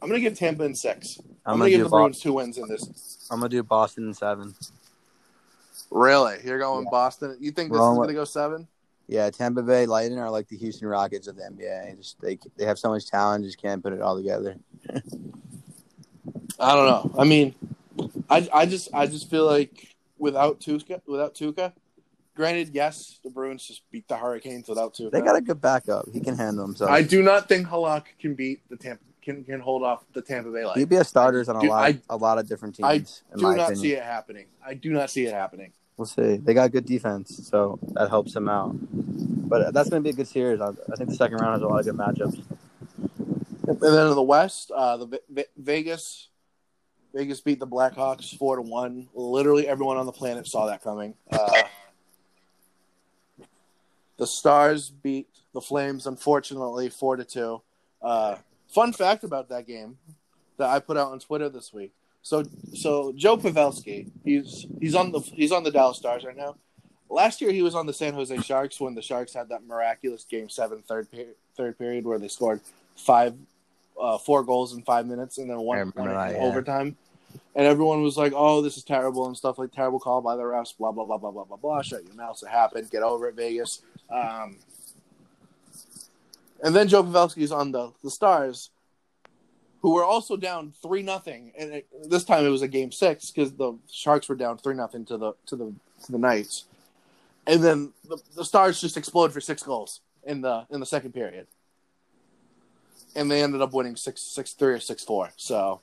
I'm going to give Tampa in six. I'm, I'm going to give the Boston. Bruins two wins in this. I'm going to do Boston in seven. Really? You're going yeah. Boston? You think this Wrong is going to go seven? Yeah, Tampa Bay Lightning are like the Houston Rockets of the N B A. Just they they have so much talent, just can't put it all together. I don't know. I mean, I, I just I just feel like without Tuca, without Tuca, granted, yes, the Bruins just beat the Hurricanes without Tuca. They got a good backup. He can handle himself. I do not think Halak can beat the Tampa can can hold off the Tampa Bay Lightning. He'd be a starters on a Dude, lot I, a lot of different teams. I in do my not opinion. see it happening. I do not see it happening. We'll see. They got good defense, so that helps them out. But that's going to be a good series. I think the second round has a lot of good matchups. And then in the West, uh, the v- Vegas, Vegas beat the Blackhawks four to one. Literally everyone on the planet saw that coming. Uh, the Stars beat the Flames, unfortunately, four to two. Uh, fun fact about that game that I put out on Twitter this week. So, so Joe Pavelski, he's he's on the he's on the Dallas Stars right now. Last year, he was on the San Jose Sharks when the Sharks had that miraculous Game Seven third period, third period where they scored five, uh, four goals in five minutes and then one, one that, in yeah. overtime, and everyone was like, "Oh, this is terrible" and stuff like terrible call by the refs, blah blah blah blah blah blah blah. Shut your mouth, it happened. Get over it, Vegas. Um, and then Joe Pavelski's on the the Stars, who were also down three nothing, and it, this time it was a game six because the Sharks were down three nothing to the to the to the Knights, and then the, the Stars just explode for six goals in the in the second period, and they ended up winning six six three or six four. So,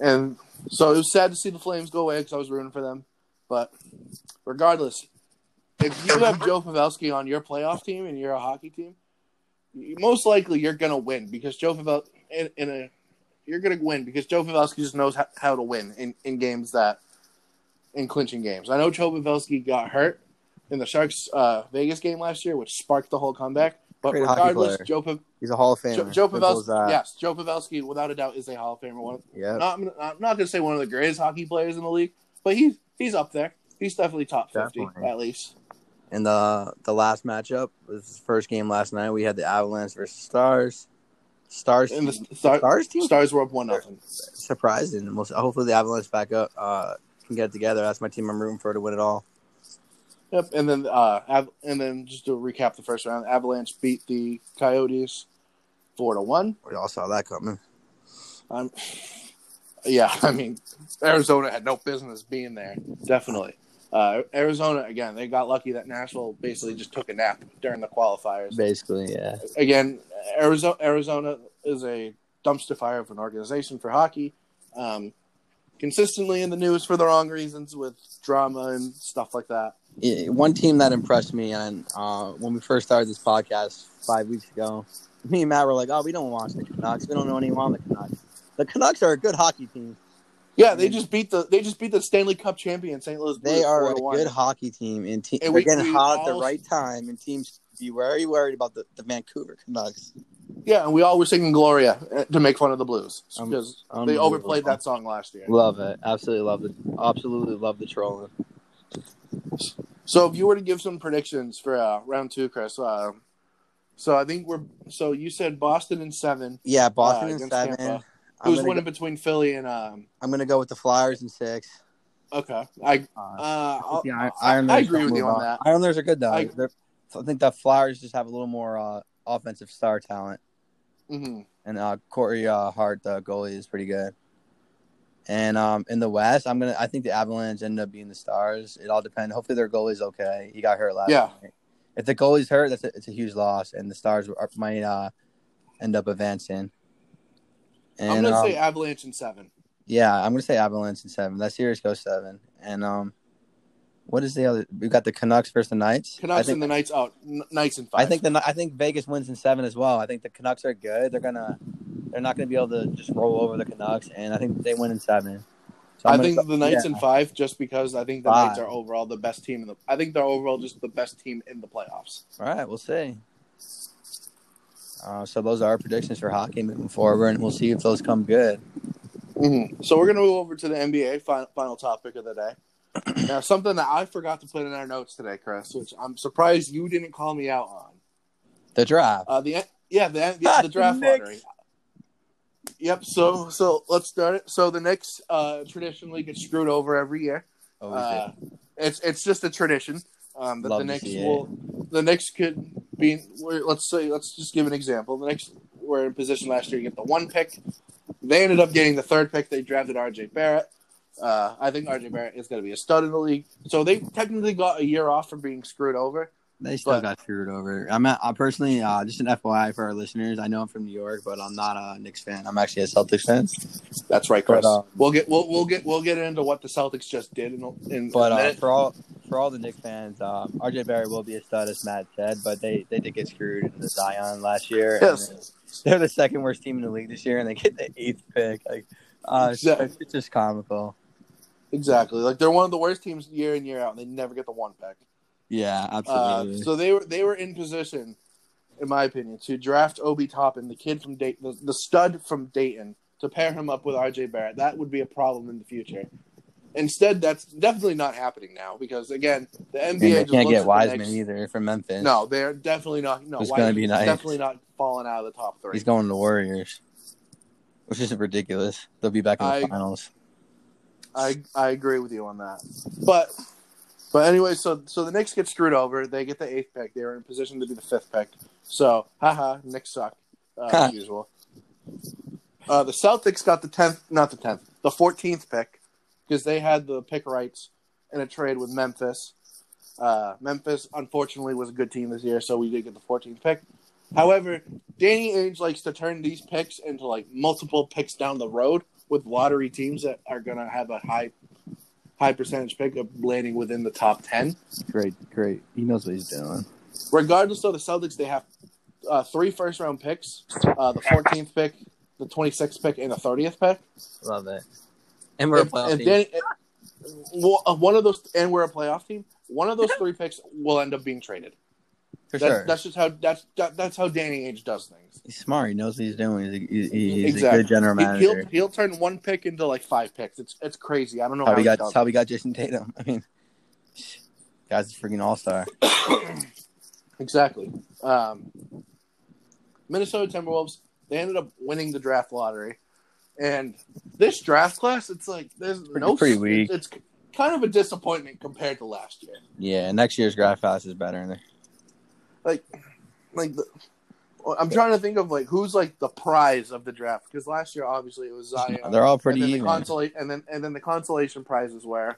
and so it was sad to see the Flames go away because I was rooting for them, but regardless, if you have Joe Pavelski on your playoff team and you're a hockey team, most likely you're gonna win because Joe Pavelski. In, in a, you're going to win because Joe Pavelski just knows how, how to win in, in games that – in clinching games. I know Joe Pavelski got hurt in the Sharks uh, Vegas game last year, which sparked the whole comeback. But Great regardless, Joe pa- he's a Hall of Famer. Joe, Joe Pavelski, yes, Joe Pavelski, without a doubt, is a Hall of Famer. One of, yep. not, I'm not going to say one of the greatest hockey players in the league, but he's he's up there. He's definitely top fifty, definitely. At least. And the the last matchup was his first game last night. We had the Avalanche versus Stars. Stars team. The star, Stars team. Stars were up one nothing. Surprising. Hopefully the Avalanche back up uh, can get it together. That's my team. I'm rooting for to win it all. Yep. And then uh, Av- and then just to recap the first round, Avalanche beat the Coyotes four to one. We all saw that coming. Um, yeah. I mean, Arizona had no business being there. Definitely. Uh, Arizona, again, they got lucky that Nashville basically just took a nap during the qualifiers. Basically, yeah. Again, Arizona, Arizona is a dumpster fire of an organization for hockey. Um, consistently in the news for the wrong reasons with drama and stuff like that. Yeah, one team that impressed me, and uh, when we first started this podcast five weeks ago, me and Matt were like, oh, we don't watch the Canucks. We don't know anyone on the Canucks. The Canucks are a good hockey team. Yeah, they just beat the they just beat the Stanley Cup champion Saint Louis Blues. They are a good hockey team, and te- they're getting hot at the right time. And teams be very worried about the, the Vancouver Canucks. Yeah, and we all were singing Gloria to make fun of the Blues because they overplayed that song last year. Love it, absolutely love it, absolutely love the trolling. So, if you were to give some predictions for uh, round two, Chris, uh, so I think we're so you said Boston in seven. Yeah, Boston uh, in seven. Tampa. Who's winning go, between Philly and um? I'm gonna go with the Flyers in six. Okay, I uh, uh yeah, I, I agree with you on that. Islanders are good though. I, I think the Flyers just have a little more uh, offensive star talent, mm-hmm. and uh, Corey uh, Hart, the goalie, is pretty good. And um, in the West, I'm gonna. I think the Avalanche ended up being the Stars. It all depends. Hopefully, their goalie's okay. He got hurt last yeah. night. If the goalie's hurt, that's a, it's a huge loss, and the Stars are, might uh, end up advancing. And, I'm going to um, say Avalanche in seven. Yeah, I'm going to say Avalanche in seven. That series goes seven. And um, what is the other? We got the Canucks versus the Knights. Canucks think, and the Knights out. Oh, Knights in five. I think the I think Vegas wins in seven as well. I think the Canucks are good. They're gonna they're not going to be able to just roll over the Canucks, and I think they win in seven. So I think go, the Knights yeah. in five, just because I think the five. Knights are overall the best team in the. I think they're overall just the best team in the playoffs. All right, we'll see. Uh, so those are our predictions for hockey moving forward, and we'll see if those come good. Mm-hmm. So we're going to move over to the N B A final, final topic of the day. Now, something that I forgot to put in our notes today, Chris, which I'm surprised you didn't call me out on. The draft. Uh, the yeah, the yeah, the draft lottery. Yep. So so let's start it. So the Knicks uh, traditionally get screwed over every year. Oh, uh, it's it's just a tradition um, that Love the Knicks will. The Knicks could be. Let's say. Let's just give an example. The Knicks were in position last year to get the one pick. They ended up getting the third pick. They drafted R J Barrett. Uh, I think R J Barrett is going to be a stud in the league. So they technically got a year off from being screwed over. They still but, got screwed over. I'm. At, I personally, uh, just an F Y I for our listeners. I know I'm from New York, but I'm not a Knicks fan. I'm actually a Celtics fan. That's right, Chris. But, uh, we'll get. We'll, we'll get. We'll get into what the Celtics just did in. in but a uh, for all. For all the Knicks fans, um, R J Barrett will be a stud, as Matt said, but they, they did get screwed in the Zion last year. Yes. They're the second worst team in the league this year, and they get the eighth pick. Like, uh, exactly. it's, it's just comical. Exactly. Like, they're one of the worst teams year in, year out, and they never get the one pick. Yeah, absolutely. Uh, so they were they were in position, in my opinion, to draft Obi Toppin, the kid from Dayton, the, the stud from Dayton, to pair him up with R J Barrett. That would be a problem in the future. Instead, that's definitely not happening now because, again, the N B A they just can't get Wiseman next... either from Memphis. No, they're definitely not. No, Wiseman's nice. definitely not falling out of the top three. He's going to the Warriors, which isn't ridiculous. They'll be back in the I, finals. I I agree with you on that. But but anyway, so so the Knicks get screwed over. They get the eighth pick. They were in position to be the fifth pick. So, haha, Knicks suck uh, as usual. Uh, the Celtics got the tenth, not the tenth, the fourteenth pick. Because they had the pick rights in a trade with Memphis. Uh, Memphis, unfortunately, was a good team this year, so we did get the fourteenth pick. However, Danny Ainge likes to turn these picks into like multiple picks down the road with lottery teams that are going to have a high, high percentage pick of landing within the top ten. Great, great. He knows what he's doing. Regardless of the Celtics, they have uh, three first-round picks: uh, the fourteenth pick, the twenty-sixth pick, and the thirtieth pick. Love it. And we're if, a playoff team. Danny, if, one of those, and we're a playoff team. One of those three picks will end up being traded. For that's, sure. That's just how that's that, that's how Danny Ainge does things. He's smart. He knows what he's doing. He's a, he, he's exactly. a good general manager. He, he'll, he'll turn one pick into like five picks. It's it's crazy. I don't know how, how we got does how we got Jason Tatum. I mean, guy's a freaking all star. Exactly. Um, Minnesota Timberwolves. They ended up winning the draft lottery. And this draft class, it's like there's it's pretty, no pretty weak. It's kind of a disappointment compared to last year. Yeah, next year's draft class is better. There. Like, like the, I'm trying to think of like who's like the prize of the draft because last year obviously it was Zion. They're all pretty and even. The consola- and then and then the consolation prizes were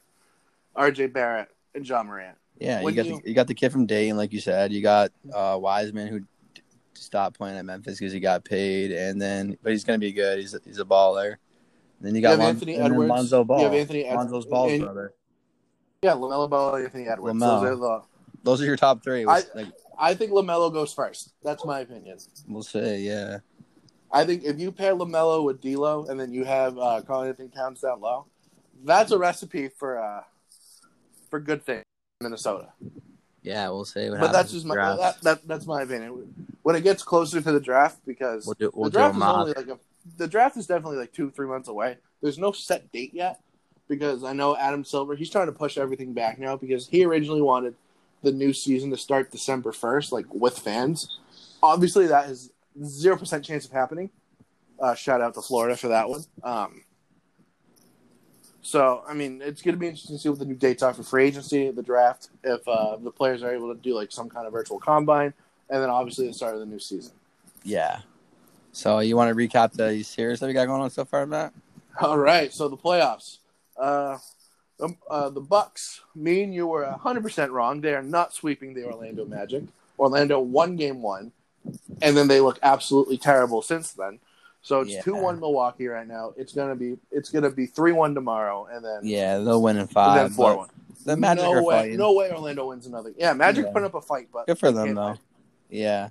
R J Barrett, and John Morant. Yeah, when you got you... The, you got the kid from Dayton, like you said. You got uh, Wiseman, who d- stopped playing at Memphis because he got paid, and then but he's going to be good. He's a, he's a baller. And then you got you Lon- Anthony Edwards, Lonzo Ball. You have Anthony Ed- Lonzo's Ball's and, brother. Yeah, LaMelo Ball, Anthony Edwards. LaMelo. Those are the, those are your top three. Which, I, like, I think LaMelo goes first. That's my opinion. We'll say, yeah. I think if you pair LaMelo with D'Lo and then you have uh, Karl Anthony Towns down low, that's a recipe for uh, for good things in Minnesota. Yeah, we'll see. What but that's just my that, that, that's my opinion. When it gets closer to the draft, because we'll do, we'll the draft is only like a, the draft is definitely like two three months away. There's no set date yet because I know Adam Silver, he's trying to push everything back now because he originally wanted the new season to start December first, like with fans. Obviously, that is zero percent chance of happening. Uh, shout out to Florida for that one. Um, so, I mean, it's going to be interesting to see what the new dates are for free agency, the draft, if uh, the players are able to do like some kind of virtual combine, and then obviously the start of the new season. Yeah. So, you want to recap the series that we got going on so far, Matt? All right. So the playoffs. Uh, um, uh, the Bucks. Me and you were a hundred percent wrong. They are not sweeping the Orlando Magic. Orlando won game one. And then they look absolutely terrible since then. So it's two yeah. one Milwaukee right now. It's gonna be it's gonna be three one tomorrow, and then yeah, they'll win in five. And then four one. The Magic no are way, fighting. No way Orlando wins another. Yeah, Magic yeah. put up a fight, but good for them though. Fight. Yeah.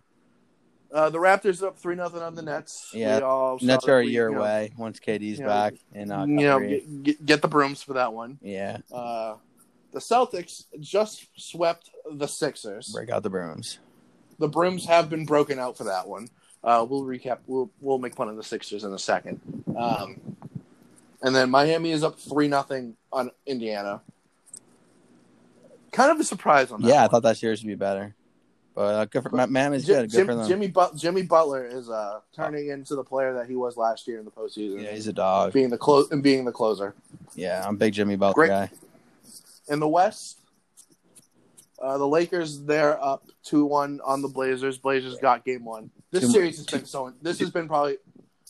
Uh, the Raptors are up three nothing on the Nets. Yeah, all Nets are a year you know, away once K D's you know, back and uh, you know get, get the brooms for that one. Yeah. Uh, the Celtics just swept the Sixers. Break out the brooms. The brooms have been broken out for that one. Uh, we'll recap. We'll we'll make fun of the Sixers in a second. Um, and then Miami is up three nothing on Indiana. Kind of a surprise on that. Yeah, one. I thought that series would be better. But uh, good for but Miami's Jim, good. Good Jim, for them. Jimmy but- Jimmy Butler is uh, turning into the player that he was last year in the postseason. Yeah, he's a dog. Being the clo- and being the closer. Yeah, I'm a big Jimmy Butler Great. guy. In the West. Uh, the Lakers, they're up two one on the Blazers. Blazers got game one. This two, series has been so. This has been probably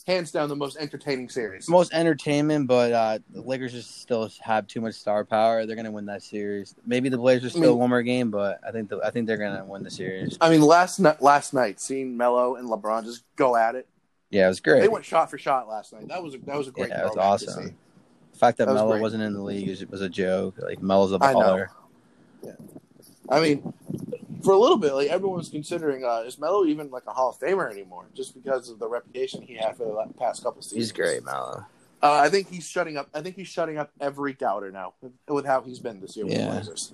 hands down the most entertaining series. Most entertainment, but uh, the Lakers just still have too much star power. They're going to win that series. Maybe the Blazers still I mean, one more game, but I think the, I think they're going to win the series. I mean, last night, last night, seeing Melo and LeBron just go at it. Yeah, it was great. They went shot for shot last night. That was a, that was a great. Yeah, it was awesome. The fact that, that was Melo great. wasn't in the league was, was a joke. Like Melo's a baller. Yeah. I mean, for a little bit, like everyone was considering, uh, is Melo even like a Hall of Famer anymore? Just because of the reputation he had for the past couple seasons. He's great, Melo. Uh, I think he's shutting up. I think he's shutting up every doubter now with, with how he's been this year with yeah. the Blazers.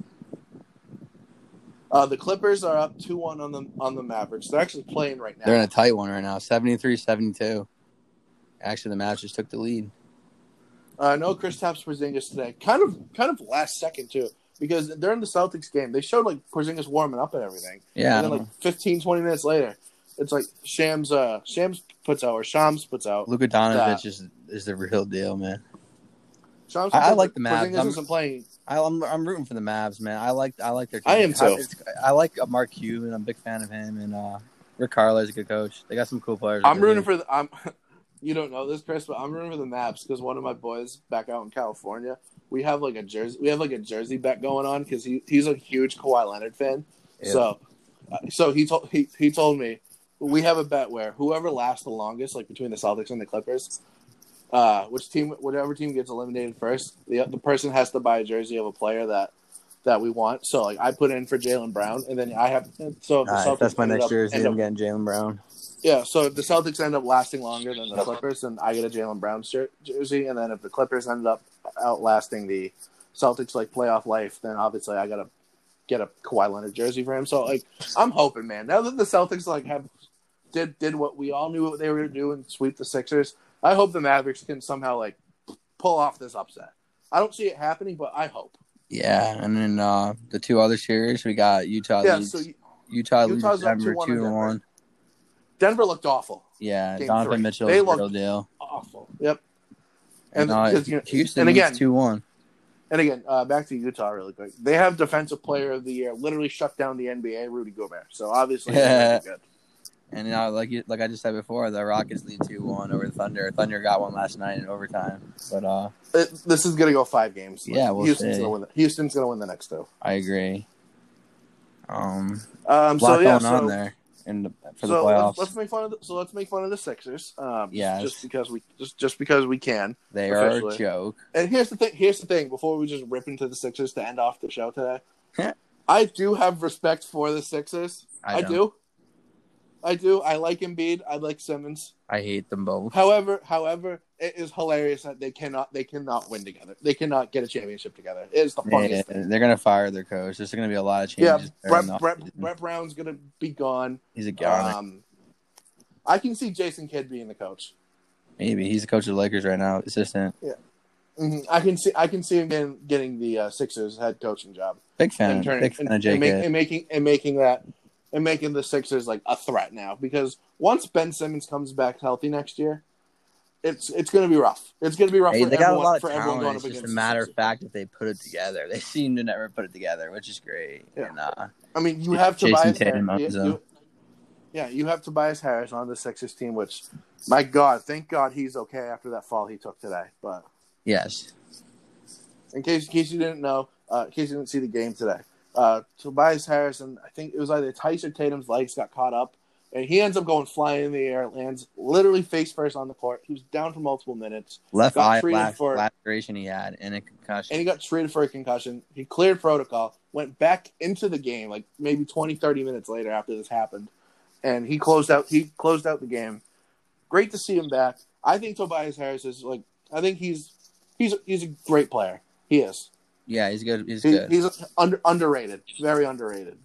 Uh, the Clippers are up two one on the on the Mavericks. They're actually playing right now. They're in a tight one right now, seventy-three seventy-two. Actually, the Mavs just took the lead. Uh, no Kristaps Porzingis today. Kind of, kind of last second too. Because during the Celtics game, they showed, like, Porzingis warming up and everything. Yeah. And then, like, fifteen, twenty minutes later, it's like Shams uh, Shams puts out or Shams puts out. Luka Doncic is, is the real deal, man. Shams I, I like the Mavs. Porzingis I'm, isn't playing. I, I'm, I'm rooting for the Mavs, man. I like I like their team. I am, too. I, I like Mark Cuban. I'm a big fan of him. And uh, Rick Carlisle's a good coach. They got some cool players. I'm rooting league. for the I'm, – you don't know this, Chris, but I'm rooting for the Mavs because one of my boys back out in California – We have like a jersey. We have like a jersey bet going on because he he's a huge Kawhi Leonard fan. Yeah. So, so he told he, he told me we have a bet where whoever lasts the longest, like between the Celtics and the Clippers, uh, which team, whatever team gets eliminated first, the the person has to buy a jersey of a player that that we want. So, like I put in for Jaylen Brown, and then I have so if the All Celtics right, that's my next up, jersey. I'm getting Jaylen Brown. Yeah, so if the Celtics end up lasting longer than the Clippers, then I get a Jaylen Brown jersey. And then if the Clippers end up outlasting the Celtics, like, playoff life, then obviously I got to get a Kawhi Leonard jersey for him. So, like, I'm hoping, man. Now that the Celtics, like, have did did what we all knew what they were going to do and sweep the Sixers, I hope the Mavericks can somehow, like, pull off this upset. I don't see it happening, but I hope. Yeah, and then uh, the two other series, we got Utah yeah, leads, so you, Utah Utah's leads Denver two to one. Denver looked awful. Yeah, Donovan three. Mitchell they was a real deal. Awful. Yep. And, and uh, you know, Houston is two one. And again, uh, back to Utah really quick. They have Defensive Player of the Year, literally shut down the N B A, Rudy Gobert. So obviously, yeah. Good. And you know, like you, like I just said before, the Rockets lead two one over the Thunder. Thunder got one last night in overtime. But uh, it, this is gonna go five games. So yeah, we'll Houston's see. gonna win. The, Houston's gonna win the next two. I agree. Um, um so yeah, going so, on there in the, for so the playoffs. Let's, let's make fun of the, so let's make fun of the Sixers. Um, yes. just because we just just because we can. They are a joke. And here's the thing. Here's the thing. Before we just rip into the Sixers to end off the show today, I do have respect for the Sixers. I, I do. I do. I like Embiid. I like Simmons. I hate them both. However, however, it is hilarious that they cannot they cannot win together. They cannot get a championship together. It is the funniest yeah, thing. They're gonna fire their coach. There's gonna be a lot of changes. Yeah, Brett, Brett, Brett Brown's gonna be gone. He's a guy. Um, I can see Jason Kidd being the coach. Maybe he's the coach of the Lakers right now, assistant. Yeah, mm-hmm. I can see I can see him getting, getting the uh, Sixers head coaching job. Big fan. And turning, Big fan and, of J K. And, make, and making and making that. And making the Sixers like a threat now, because once Ben Simmons comes back healthy next year, it's it's going to be rough. It's going to be rough hey, for, they everyone, got a lot of for everyone going up against. It's just a matter of fact that they put it together. They seem to never put it together, which is great. Yeah. And, uh, I mean, you have Tobias Harris. You, you, yeah, you have Tobias Harris on the Sixers team, which, my God, thank God he's okay after that fall he took today. But yes, in case in case you didn't know, uh, in case you didn't see the game today. Uh, Tobias Harris and I think it was either Tice or Tatum's legs got caught up, and he ends up going flying in the air, lands literally face first on the court. He was down for multiple minutes. Left eye laceration he had and a concussion, and he got treated for a concussion. He cleared protocol, went back into the game like maybe twenty, thirty minutes later after this happened, and he closed out. He closed out the game. Great to see him back. I think Tobias Harris is like I think he's he's he's a great player. He is. Yeah, he's good. He's he, good. He's under, underrated, very underrated.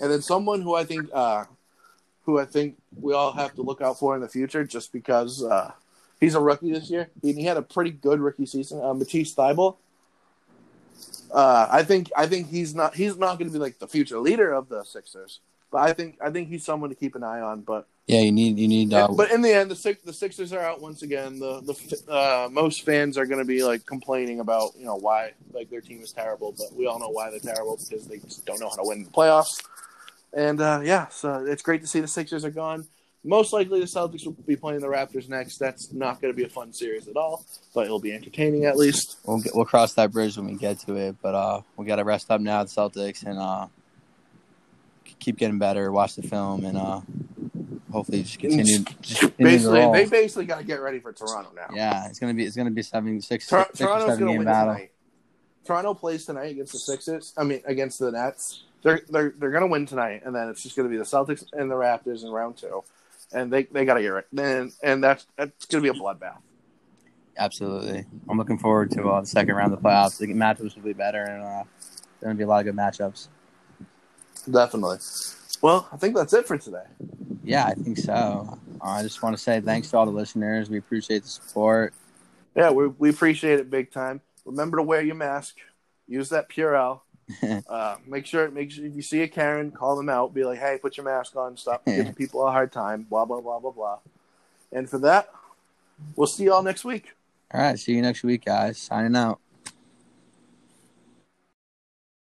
And then someone who I think, uh, who I think we all have to look out for in the future, just because uh, he's a rookie this year. And he had a pretty good rookie season. Uh, Matisse Thybulle. Uh, I think I think he's not he's not going to be like the future leader of the Sixers, but I think I think he's someone to keep an eye on. But yeah, you need you need. Uh, but in the end, the Six, the Sixers are out once again. The the uh, most fans are going to be like complaining about you know why like their team is terrible, but we all know why they're terrible because they just don't know how to win the playoffs. And uh, yeah, so it's great to see the Sixers are gone. Most likely, the Celtics will be playing the Raptors next. That's not going to be a fun series at all, but it'll be entertaining at least. We'll get, we'll cross that bridge when we get to it. But uh, we got to rest up now, the Celtics, and uh, keep getting better. Watch the film and. Uh, Hopefully, just continue. Just continue basically, the they basically got to get ready for Toronto now. Yeah, it's gonna be it's gonna be seven six. Tor- six Toronto's seven gonna game win battle. Tonight. Toronto plays tonight against the Sixers. I mean, against the Nets. They're they're they're gonna win tonight, and then it's just gonna be the Celtics and the Raptors in round two, and they they gotta get ready. And and that's that's gonna be a bloodbath. Absolutely, I'm looking forward to uh, the second round of the playoffs. The matchups will be better, and uh, there's gonna be a lot of good matchups. Definitely. Well, I think that's it for today. Yeah, I think so. Uh, I just want to say thanks to all the listeners. We appreciate the support. Yeah, we we appreciate it big time. Remember to wear your mask. Use that Purell. uh, make sure make sure if you see a Karen, call them out. Be like, hey, put your mask on. Stop giving people a hard time. Blah, blah, blah, blah, blah. And for that, we'll see you all next week. All right, see you next week, guys. Signing out.